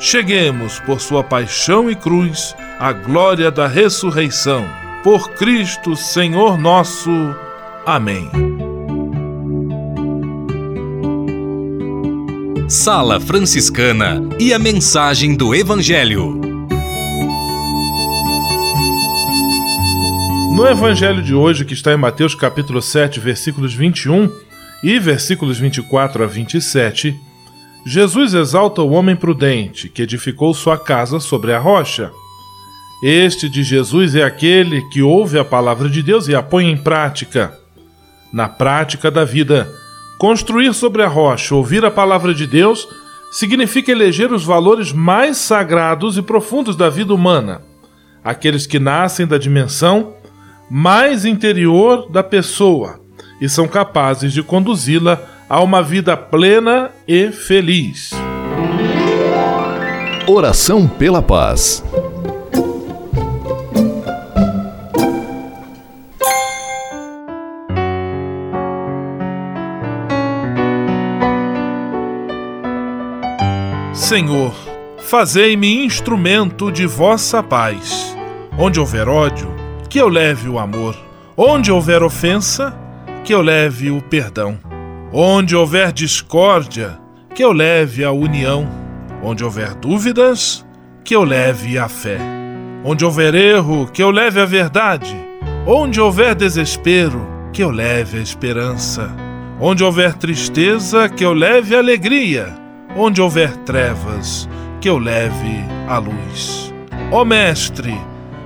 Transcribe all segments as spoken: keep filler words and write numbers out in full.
cheguemos, por sua paixão e cruz, à glória da ressurreição. Por Cristo, Senhor nosso. Amém. Sala Franciscana e a mensagem do Evangelho. No Evangelho de hoje, que está em Mateus capítulo sete, versículos vinte e um e versículos vinte e quatro a vinte e sete, Jesus exalta o homem prudente, que edificou sua casa sobre a rocha. Este de Jesus é aquele que ouve a palavra de Deus e a põe em prática. Na prática da vida, construir sobre a rocha, ouvir a palavra de Deus, significa eleger os valores mais sagrados e profundos da vida humana, aqueles que nascem da dimensão mais interior da pessoa e são capazes de conduzi-la a uma vida plena e feliz. Oração pela paz. Senhor, fazei-me instrumento de vossa paz. Onde houver ódio, que eu leve o amor. Onde houver ofensa, que eu leve o perdão. Onde houver discórdia, que eu leve a união. Onde houver dúvidas, que eu leve a fé. Onde houver erro, que eu leve a verdade. Onde houver desespero, que eu leve a esperança. Onde houver tristeza, que eu leve a alegria. Onde houver trevas, que eu leve a luz. Ó Mestre,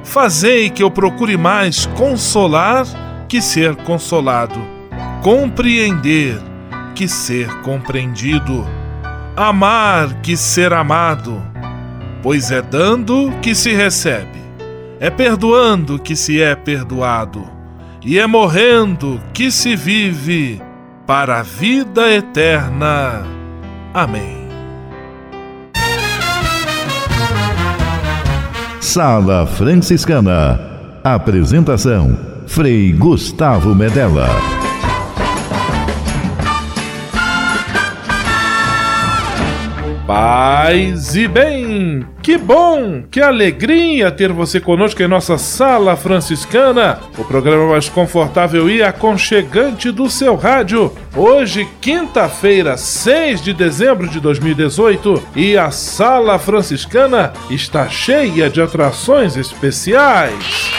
fazei que eu procure mais consolar que ser consolado, compreender que ser compreendido, amar que ser amado, pois é dando que se recebe, é perdoando que se é perdoado, e é morrendo que se vive para a vida eterna. Amém. Sala Franciscana. Apresentação: Frei Gustavo Medella. Paz e bem! Que bom, que alegria ter você conosco em nossa Sala Franciscana, o programa mais confortável e aconchegante do seu rádio. Hoje, quinta-feira, seis de dezembro de dois mil e dezoito, e a Sala Franciscana está cheia de atrações especiais.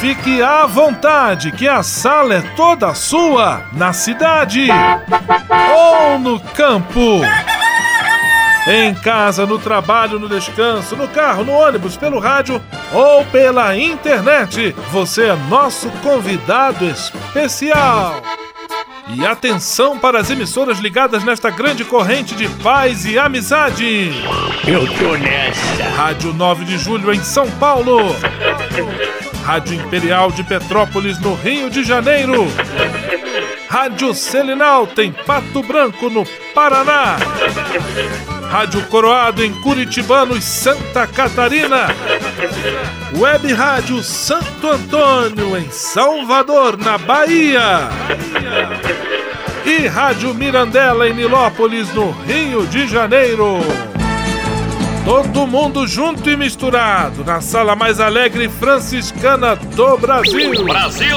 Fique à vontade, que a sala é toda sua, na cidade ou no campo. Em casa, no trabalho, no descanso, no carro, no ônibus, pelo rádio ou pela internet, você é nosso convidado especial. E atenção para as emissoras ligadas nesta grande corrente de paz e amizade. Eu tô nessa. Rádio nove de Julho, em São Paulo. Rádio Imperial de Petrópolis, no Rio de Janeiro. Rádio Selinal, tem Pato Branco, no Paraná. Rádio Coroado em Curitibanos, Santa Catarina. Web Rádio Santo Antônio em Salvador, na Bahia. E Rádio Mirandela em Nilópolis, no Rio de Janeiro. Todo mundo junto e misturado na sala mais alegre franciscana do Brasil. Brasil!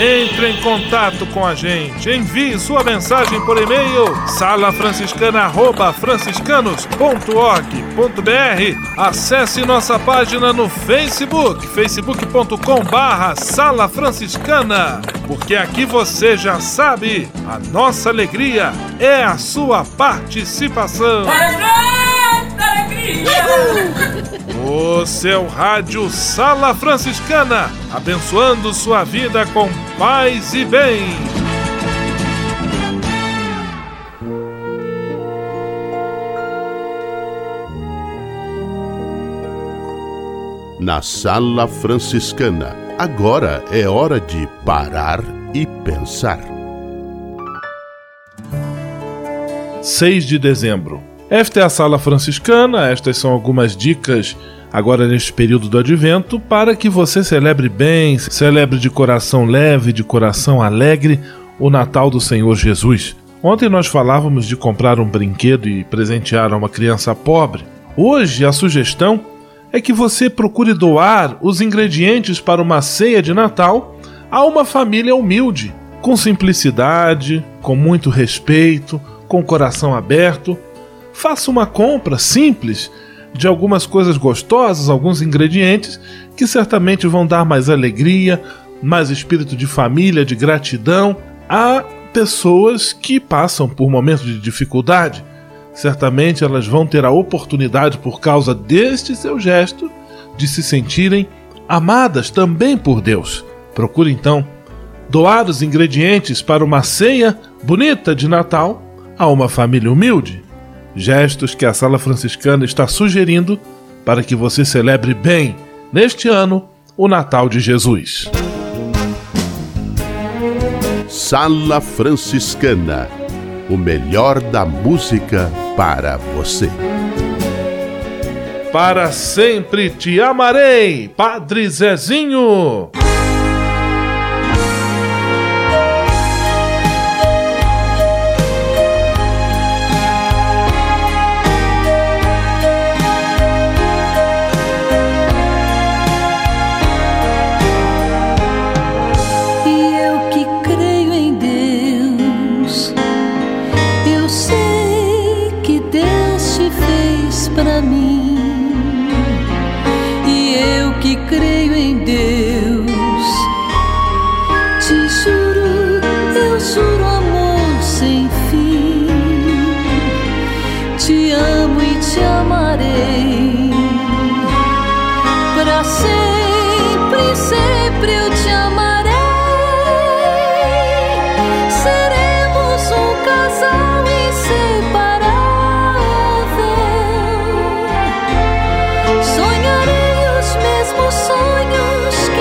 Entre em contato com a gente. Envie sua mensagem por e-mail sala franciscana arroba franciscanos ponto org ponto br. Acesse nossa página no Facebook, facebook ponto com barra sala franciscana. Porque aqui você já sabe, a nossa alegria é a sua participação. O seu rádio Sala Franciscana, abençoando sua vida com paz e bem. Na Sala Franciscana, agora é hora de parar e pensar. seis de dezembro. Esta é a Sala Franciscana, estas são algumas dicas agora neste período do Advento para que você celebre bem, celebre de coração leve, de coração alegre o Natal do Senhor Jesus. Ontem nós falávamos de comprar um brinquedo e presentear a uma criança pobre. Hoje a sugestão é que você procure doar os ingredientes para uma ceia de Natal a uma família humilde, com simplicidade, com muito respeito, com o coração aberto. Faça uma compra simples de algumas coisas gostosas, alguns ingredientes que certamente vão dar mais alegria, mais espírito de família, de gratidão a pessoas que passam por momentos de dificuldade. Certamente elas vão ter a oportunidade, por causa deste seu gesto, de se sentirem amadas também por Deus. Procure então doar os ingredientes para uma ceia bonita de Natal a uma família humilde. Gestos que a Sala Franciscana está sugerindo para que você celebre bem, neste ano, o Natal de Jesus. Sala Franciscana, o melhor da música para você. Para sempre te amarei, Padre Zezinho. Sonharei os mesmos sonhos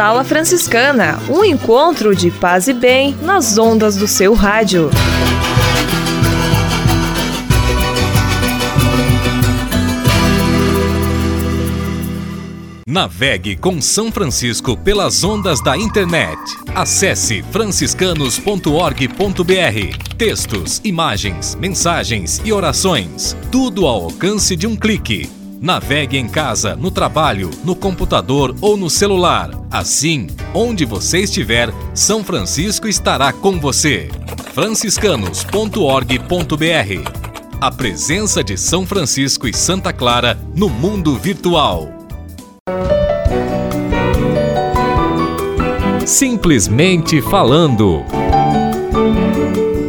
Sala Franciscana, um encontro de paz e bem nas ondas do seu rádio. Navegue com São Francisco pelas ondas da internet. Acesse franciscanos ponto org ponto br. Textos, imagens, mensagens e orações. Tudo ao alcance de um clique. Navegue em casa, no trabalho, no computador ou no celular. Assim, onde você estiver, São Francisco estará com você. franciscanos ponto org ponto br. A presença de São Francisco e Santa Clara no mundo virtual. Simplesmente falando.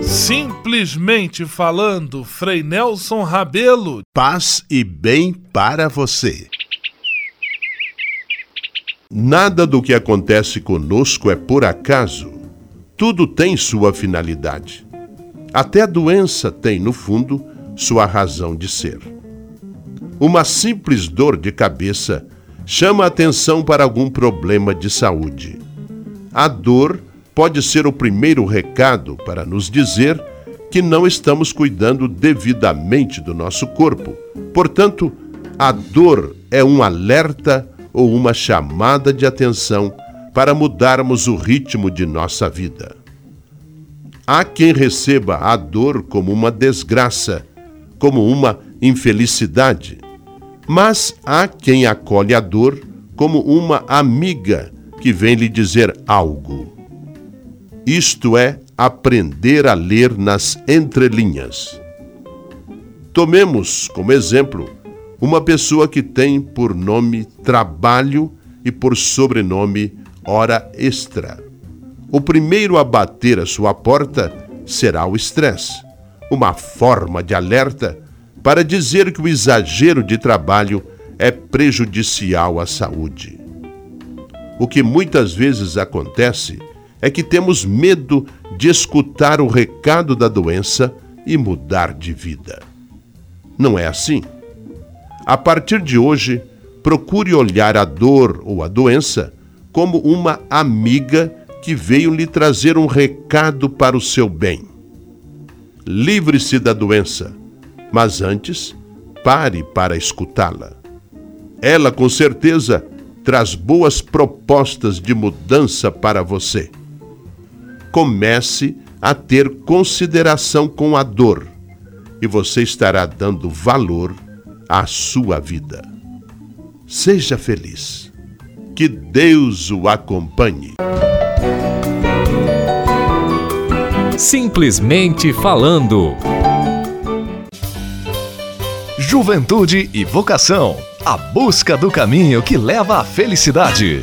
Simplesmente falando, Frei Nelson Rabelo. Paz e bem para você. Nada do que acontece conosco é por acaso. Tudo tem sua finalidade. Até a doença tem, no fundo, sua razão de ser. Uma simples dor de cabeça chama a atenção para algum problema de saúde. A dor pode ser o primeiro recado para nos dizer que não estamos cuidando devidamente do nosso corpo. Portanto, a dor é um alerta ou uma chamada de atenção para mudarmos o ritmo de nossa vida. Há quem receba a dor como uma desgraça, como uma infelicidade, mas há quem acolhe a dor como uma amiga que vem lhe dizer algo. Isto é aprender a ler nas entrelinhas. Tomemos como exemplo uma pessoa que tem por nome trabalho e por sobrenome hora extra. O primeiro a bater a sua porta será o estresse, uma forma de alerta para dizer que o exagero de trabalho é prejudicial à saúde. O que muitas vezes acontece é que temos medo de escutar o recado da doença e mudar de vida. Não é assim. A partir de hoje, procure olhar a dor ou a doença como uma amiga que veio lhe trazer um recado para o seu bem. Livre-se da doença, mas antes, pare para escutá-la. Ela, com certeza, traz boas propostas de mudança para você. Comece a ter consideração com a dor e você estará dando valor à sua vida. Seja feliz. Que Deus o acompanhe. Simplesmente falando. Juventude e vocação. A busca do caminho que leva à felicidade.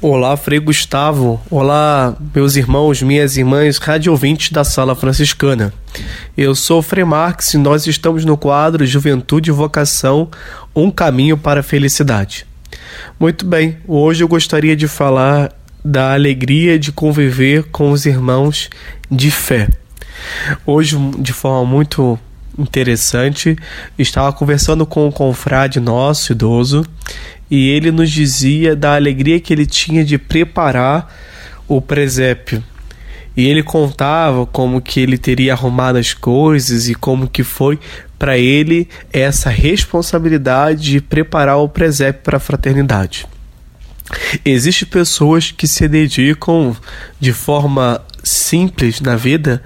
Olá, Frei Gustavo. Olá, meus irmãos, minhas irmãs, rádio ouvintes da Sala Franciscana. Eu sou o Frei Marques e nós estamos no quadro Juventude e Vocação, um caminho para a felicidade. Muito bem, hoje eu gostaria de falar da alegria de conviver com os irmãos de fé. Hoje, de forma muito interessante, estava conversando com um confrade nosso, idoso, e ele nos dizia da alegria que ele tinha de preparar o presépio. E ele contava como que ele teria arrumado as coisas e como que foi para ele essa responsabilidade de preparar o presépio para a fraternidade. Existem pessoas que se dedicam de forma simples na vida,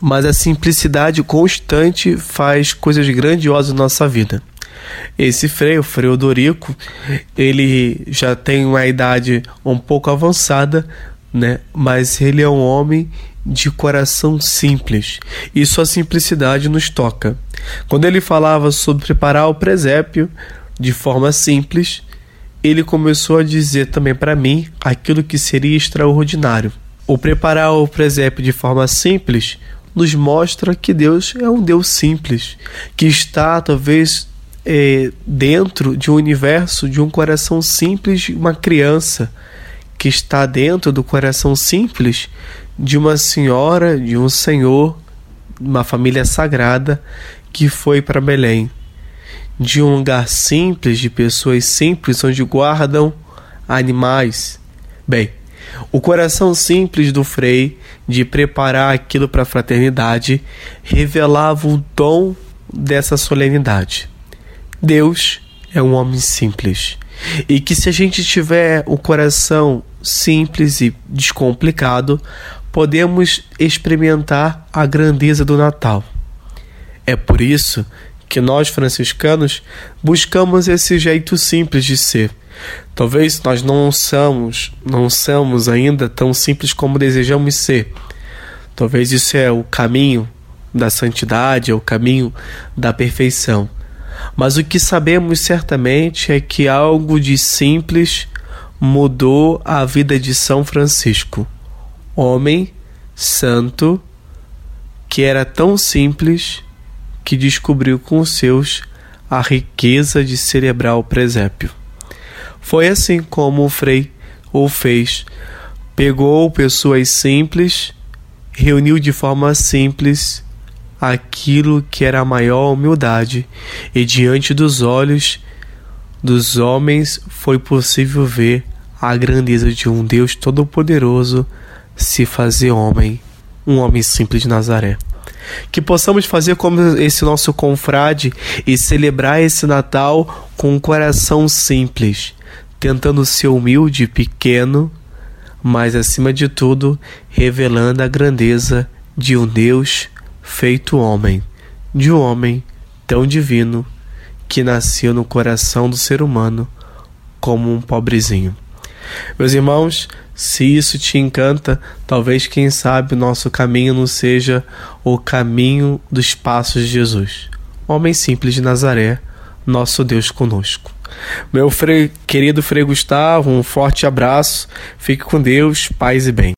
mas a simplicidade constante faz coisas grandiosas na nossa vida. Esse Frei, o Frei Dorico, ele já tem uma idade um pouco avançada, né? Mas ele é um homem de coração simples. E sua simplicidade nos toca. Quando ele falava sobre preparar o presépio de forma simples, ele começou a dizer também para mim aquilo que seria extraordinário. O preparar o presépio de forma simples nos mostra que Deus é um Deus simples, que está talvez é, dentro de um universo, de um coração simples de uma criança, que está dentro do coração simples de uma senhora, de um senhor, uma família sagrada que foi para Belém, de um lugar simples, de pessoas simples, onde guardam animais. Bem, o coração simples do Frei de preparar aquilo para a fraternidade revelava o dom dessa solenidade. Deus é um homem simples. E que se a gente tiver o coração simples e descomplicado, podemos experimentar a grandeza do Natal. É por isso que nós, franciscanos, buscamos esse jeito simples de ser. Talvez nós não somos, não somos ainda tão simples como desejamos ser. Talvez isso é o caminho da santidade, é o caminho da perfeição. Mas o que sabemos certamente é que algo de simples mudou a vida de São Francisco, homem santo que era tão simples que descobriu com os seus a riqueza de celebrar o presépio. Foi assim como o Frei o fez. Pegou pessoas simples, reuniu de forma simples aquilo que era a maior humildade, e diante dos olhos dos homens foi possível ver a grandeza de um Deus Todo-Poderoso se fazer homem, um homem simples de Nazaré. Que possamos fazer como esse nosso confrade e celebrar esse Natal com um coração simples, tentando ser humilde, pequeno, mas acima de tudo revelando a grandeza de um Deus feito homem, de um homem tão divino que nasceu no coração do ser humano como um pobrezinho. Meus irmãos, se isso te encanta, talvez, quem sabe, o nosso caminho não seja o caminho dos passos de Jesus. Homem simples de Nazaré, nosso Deus conosco. Meu Frei, querido Frei Gustavo, um forte abraço. Fique com Deus, paz e bem.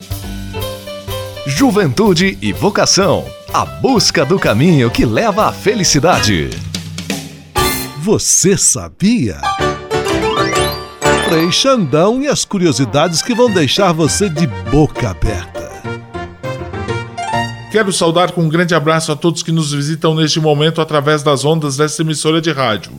Juventude e vocação, a busca do caminho que leva à felicidade. Você sabia? Frei Xandão e as curiosidades que vão deixar você de boca aberta. Quero saudar com um grande abraço a todos que nos visitam neste momento através das ondas desta emissora de rádio.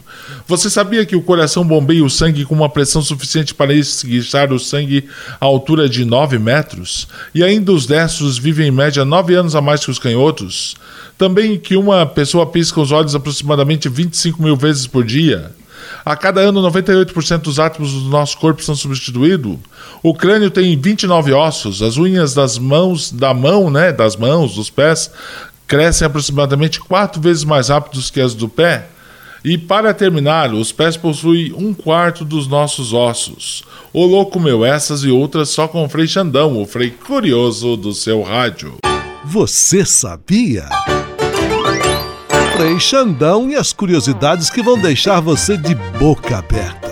Você sabia que o coração bombeia o sangue com uma pressão suficiente para esguichar o sangue à altura de nove metros? E ainda os destros vivem em média nove anos a mais que os canhotos? Também que uma pessoa pisca os olhos aproximadamente vinte e cinco mil vezes por dia? A cada ano, noventa e oito por cento dos átomos do nosso corpo são substituídos. O crânio tem vinte e nove ossos. As unhas das mãos, da mão, né, das mãos, dos pés, crescem aproximadamente quatro vezes mais rápidos que as do pé. E para terminar, os pés possuem um quarto dos nossos ossos. Ô louco meu, essas e outras só com o Frei Xandão, o Frei Curioso do seu rádio. Você sabia? Frei Xandão e as curiosidades que vão deixar você de boca aberta.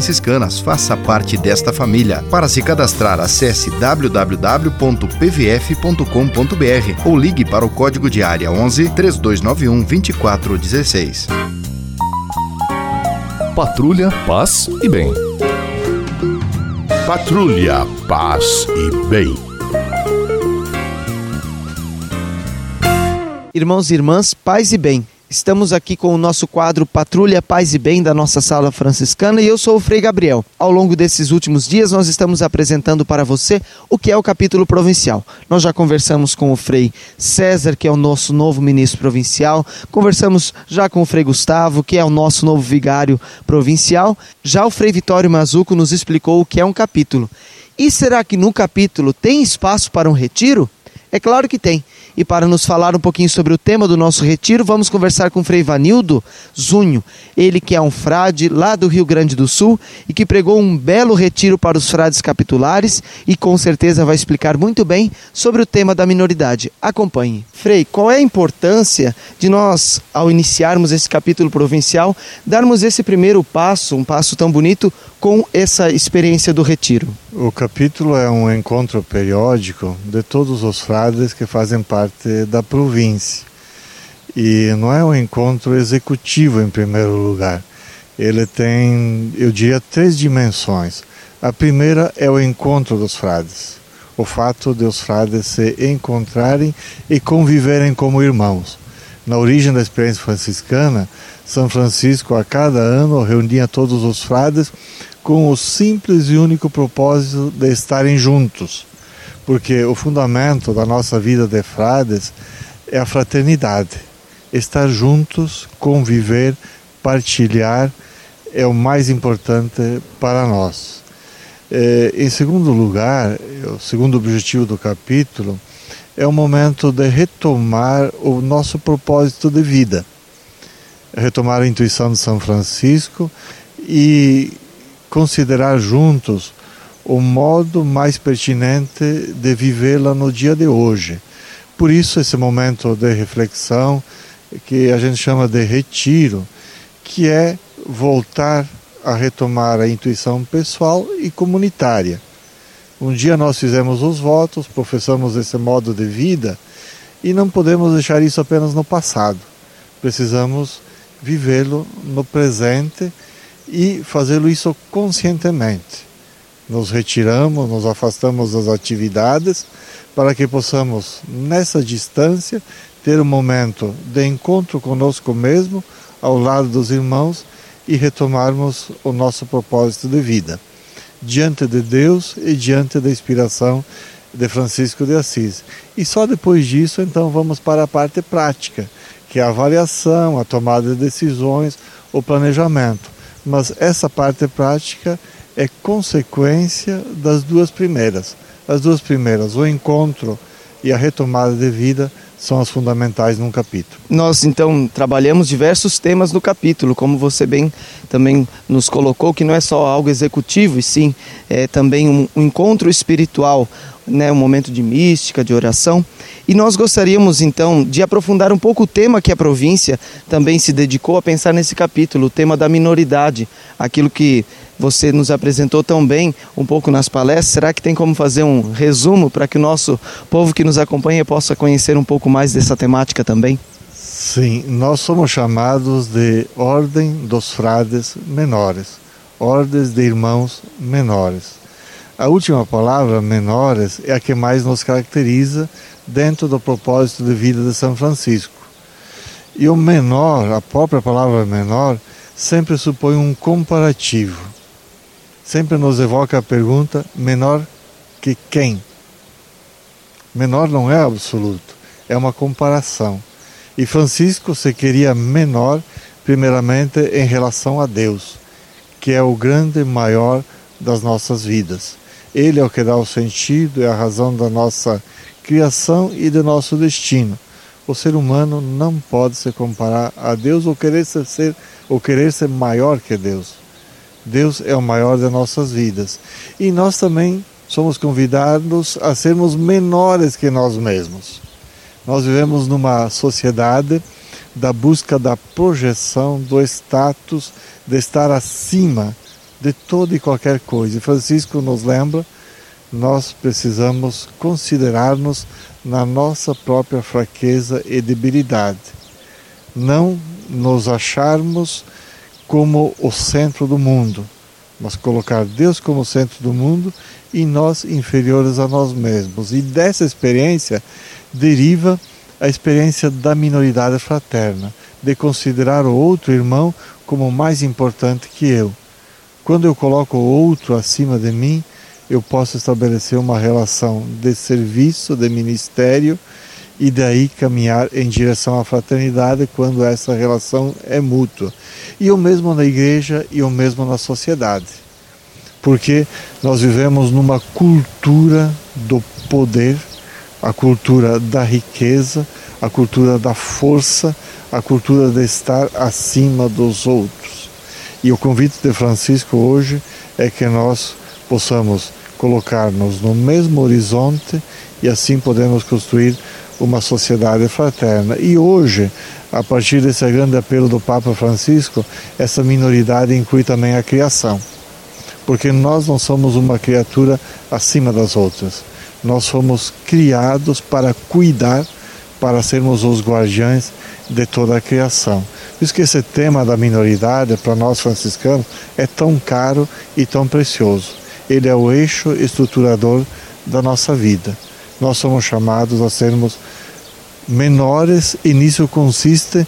Franciscanas, faça parte desta família. Para se cadastrar, acesse w w w ponto p v f ponto com ponto b r ou ligue para o código de área onze, três dois nove um, dois quatro um seis. Patrulha, Paz e Bem. Patrulha, Paz e Bem. Irmãos e irmãs, paz e bem. Estamos aqui com o nosso quadro Patrulha, Paz e Bem da nossa Sala Franciscana e eu sou o Frei Gabriel. Ao longo desses últimos dias nós estamos apresentando para você o que é o capítulo provincial. Nós já conversamos com o Frei César, que é o nosso novo ministro provincial, conversamos já com o Frei Gustavo, que é o nosso novo vigário provincial, já o Frei Vitório Mazzucco nos explicou o que é um capítulo. E será que no capítulo tem espaço para um retiro? É claro que tem. E para nos falar um pouquinho sobre o tema do nosso retiro, vamos conversar com o Frei Vanildo Zunho, ele que é um frade lá do Rio Grande do Sul e que pregou um belo retiro para os frades capitulares e com certeza vai explicar muito bem sobre o tema da minoridade. Acompanhe. Frei, qual é a importância de nós, ao iniciarmos esse capítulo provincial, darmos esse primeiro passo, um passo tão bonito, com essa experiência do retiro? O capítulo é um encontro periódico de todos os frades que fazem parte da província. E não é um encontro executivo em primeiro lugar. Ele tem, eu diria, três dimensões. A primeira é o encontro dos frades. O fato de os frades se encontrarem e conviverem como irmãos. Na origem da experiência franciscana, São Francisco a cada ano reunia todos os frades com o simples e único propósito de estarem juntos, porque o fundamento da nossa vida de frades é a fraternidade. Estar juntos, conviver, partilhar é o mais importante para nós. Em segundo lugar, o segundo objetivo do capítulo é o momento de retomar o nosso propósito de vida, retomar a intuição de São Francisco e considerar juntos o modo mais pertinente de vivê-la no dia de hoje. Por isso esse momento de reflexão que a gente chama de retiro, que é voltar a retomar a intuição pessoal e comunitária. Um dia nós fizemos os votos, professamos esse modo de vida e não podemos deixar isso apenas no passado. Precisamos vivê-lo no presente e fazê-lo isso conscientemente. Nos retiramos, nos afastamos das atividades para que possamos, nessa distância, ter um momento de encontro conosco mesmo, ao lado dos irmãos e retomarmos o nosso propósito de vida, diante de Deus e diante da inspiração de Francisco de Assis. E só depois disso, então, vamos para a parte prática, que é a avaliação, a tomada de decisões, o planejamento. Mas essa parte prática é consequência das duas primeiras. As duas primeiras, o encontro e a retomada de vida, são as fundamentais num capítulo. Nós, então, trabalhamos diversos temas no capítulo, como você bem também nos colocou, que não é só algo executivo, e sim é também um, um encontro espiritual, né, um momento de mística, de oração. E nós gostaríamos, então, de aprofundar um pouco o tema que a província também se dedicou a pensar nesse capítulo, o tema da minoridade, aquilo que você nos apresentou tão bem um pouco nas palestras. Será que tem como fazer um resumo para que o nosso povo que nos acompanha possa conhecer um pouco mais dessa temática também? Sim, nós somos chamados de Ordem dos Frades Menores, Ordens de Irmãos Menores. A última palavra, menores, é a que mais nos caracteriza dentro do propósito de vida de São Francisco. E o menor, a própria palavra menor, sempre supõe um comparativo. Sempre nos evoca a pergunta, menor que quem? Menor não é absoluto, é uma comparação. E Francisco se queria menor, primeiramente, em relação a Deus, que é o grande maior das nossas vidas. Ele é o que dá o sentido, é a razão da nossa criação e do nosso destino. O ser humano não pode se comparar a Deus ou querer ser, ou querer ser maior que Deus. Deus é o maior das nossas vidas. E nós também somos convidados a sermos menores que nós mesmos. Nós vivemos numa sociedade da busca da projeção, do status, de estar acima de toda e qualquer coisa. E Francisco nos lembra, nós precisamos considerar-nos na nossa própria fraqueza e debilidade. Não nos acharmos como o centro do mundo, mas colocar Deus como centro do mundo e nós inferiores a nós mesmos. E dessa experiência deriva a experiência da minoridade fraterna, de considerar o outro irmão como mais importante que eu. Quando eu coloco o outro acima de mim, eu posso estabelecer uma relação de serviço, de ministério, e daí caminhar em direção à fraternidade quando essa relação é mútua. E o mesmo na igreja e o mesmo na sociedade. Porque nós vivemos numa cultura do poder, a cultura da riqueza, a cultura da força, a cultura de estar acima dos outros. E o convite de Francisco hoje é que nós possamos colocar-nos no mesmo horizonte e assim podemos construir uma sociedade fraterna. E hoje, a partir desse grande apelo do Papa Francisco, essa minoridade inclui também a criação. Porque nós não somos uma criatura acima das outras. Nós fomos criados para cuidar, para sermos os guardiães de toda a criação. Por isso que esse tema da minoridade, para nós franciscanos, é tão caro e tão precioso. Ele é o eixo estruturador da nossa vida. Nós somos chamados a sermos menores e nisso consiste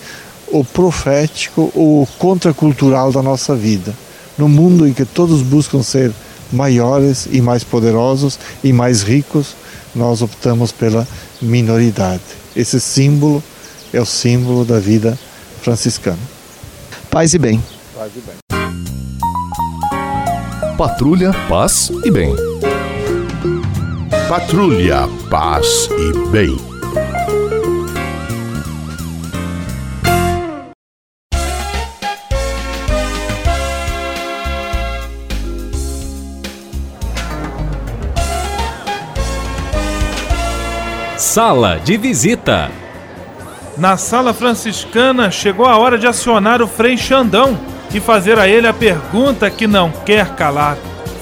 o profético ou o contracultural da nossa vida. No mundo em que todos buscam ser maiores e mais poderosos e mais ricos, nós optamos pela minoridade. Esse símbolo é o símbolo da vida franciscana. Paz e bem. Paz e bem. Patrulha, paz e bem. Patrulha, paz e bem. Sala de visita. Na Sala Franciscana chegou a hora de acionar o Frei Xandão e fazer a ele a pergunta que não quer calar.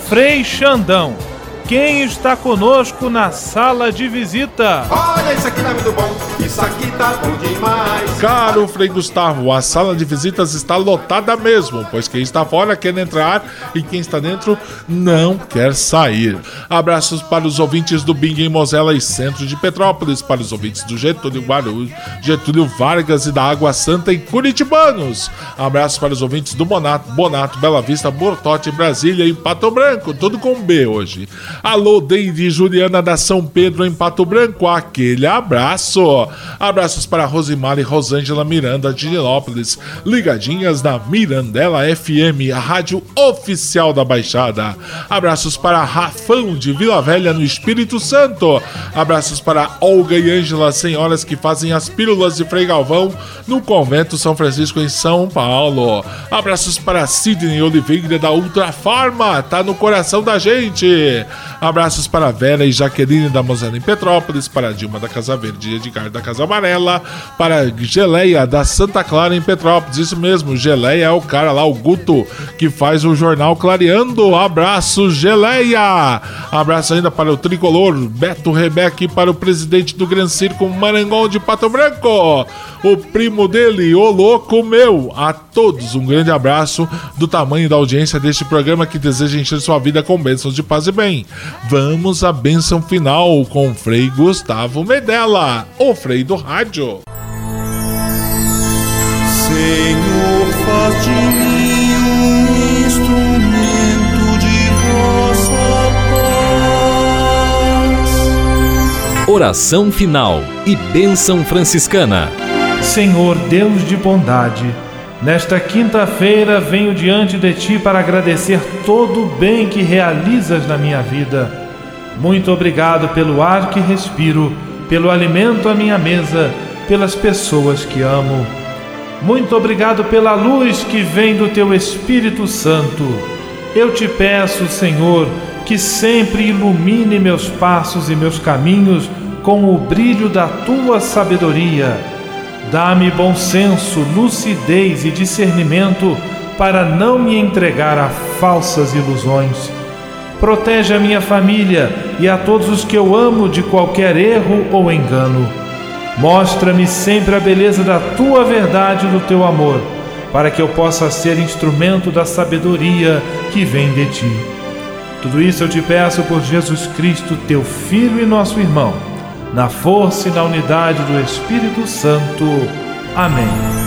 Frei Xandão, quem está conosco na sala de visita? Olha, isso aqui tá muito bom, isso aqui tá bom demais. Caro Frei Gustavo, a sala de visitas está lotada mesmo, pois quem está fora quer entrar e quem está dentro não quer sair. Abraços para os ouvintes do Bing em Mozela e Centro de Petrópolis, para os ouvintes do Getúlio Guarulhos, Getúlio Vargas e da Água Santa em Curitibanos. Abraços para os ouvintes do Bonato, Bonato, Bela Vista, Bortote, Brasília e Pato Branco, tudo com B hoje. Alô, Deide e Juliana da São Pedro em Pato Branco, aquele abraço. Abraços para Rosimar e Rosângela Miranda de Nilópolis, ligadinhas na Mirandela F M, a rádio oficial da Baixada. Abraços para Rafão de Vila Velha no Espírito Santo. Abraços para Olga e Ângela, senhoras que fazem as pílulas de Frei Galvão no Convento São Francisco em São Paulo. Abraços para Sidney Oliveira da Ultra Farma, tá no coração da gente. Abraços para Vera e Jaqueline da Mozela em Petrópolis, para Dilma da Casa Verde e Edgar da Casa Amarela, para Geleia da Santa Clara em Petrópolis. Isso mesmo, Geleia é o cara lá, o Guto, que faz o jornal Clareando. Abraço, Geleia. Abraço ainda para o Tricolor, Beto Rebeque, para o presidente do Gran Circo Marangon de Pato Branco, o primo dele, o louco meu. A todos um grande abraço do tamanho da audiência deste programa, que deseja encher sua vida com bênçãos de paz e bem. Vamos à bênção final com o Frei Gustavo Medella, o Frei do Rádio. Senhor, faz de mim um instrumento de vossa paz. Oração final e bênção franciscana. Senhor Deus de bondade, nesta quinta-feira venho diante de Ti para agradecer todo o bem que realizas na minha vida. Muito obrigado pelo ar que respiro, pelo alimento à minha mesa, pelas pessoas que amo. Muito obrigado pela luz que vem do Teu Espírito Santo. Eu Te peço, Senhor, que sempre ilumine meus passos e meus caminhos com o brilho da Tua sabedoria. Dá-me bom senso, lucidez e discernimento para não me entregar a falsas ilusões. Protege a minha família e a todos os que eu amo de qualquer erro ou engano. Mostra-me sempre a beleza da Tua verdade e do Teu amor, para que eu possa ser instrumento da sabedoria que vem de Ti. Tudo isso eu Te peço por Jesus Cristo, Teu Filho e nosso irmão, na força e na unidade do Espírito Santo. Amém.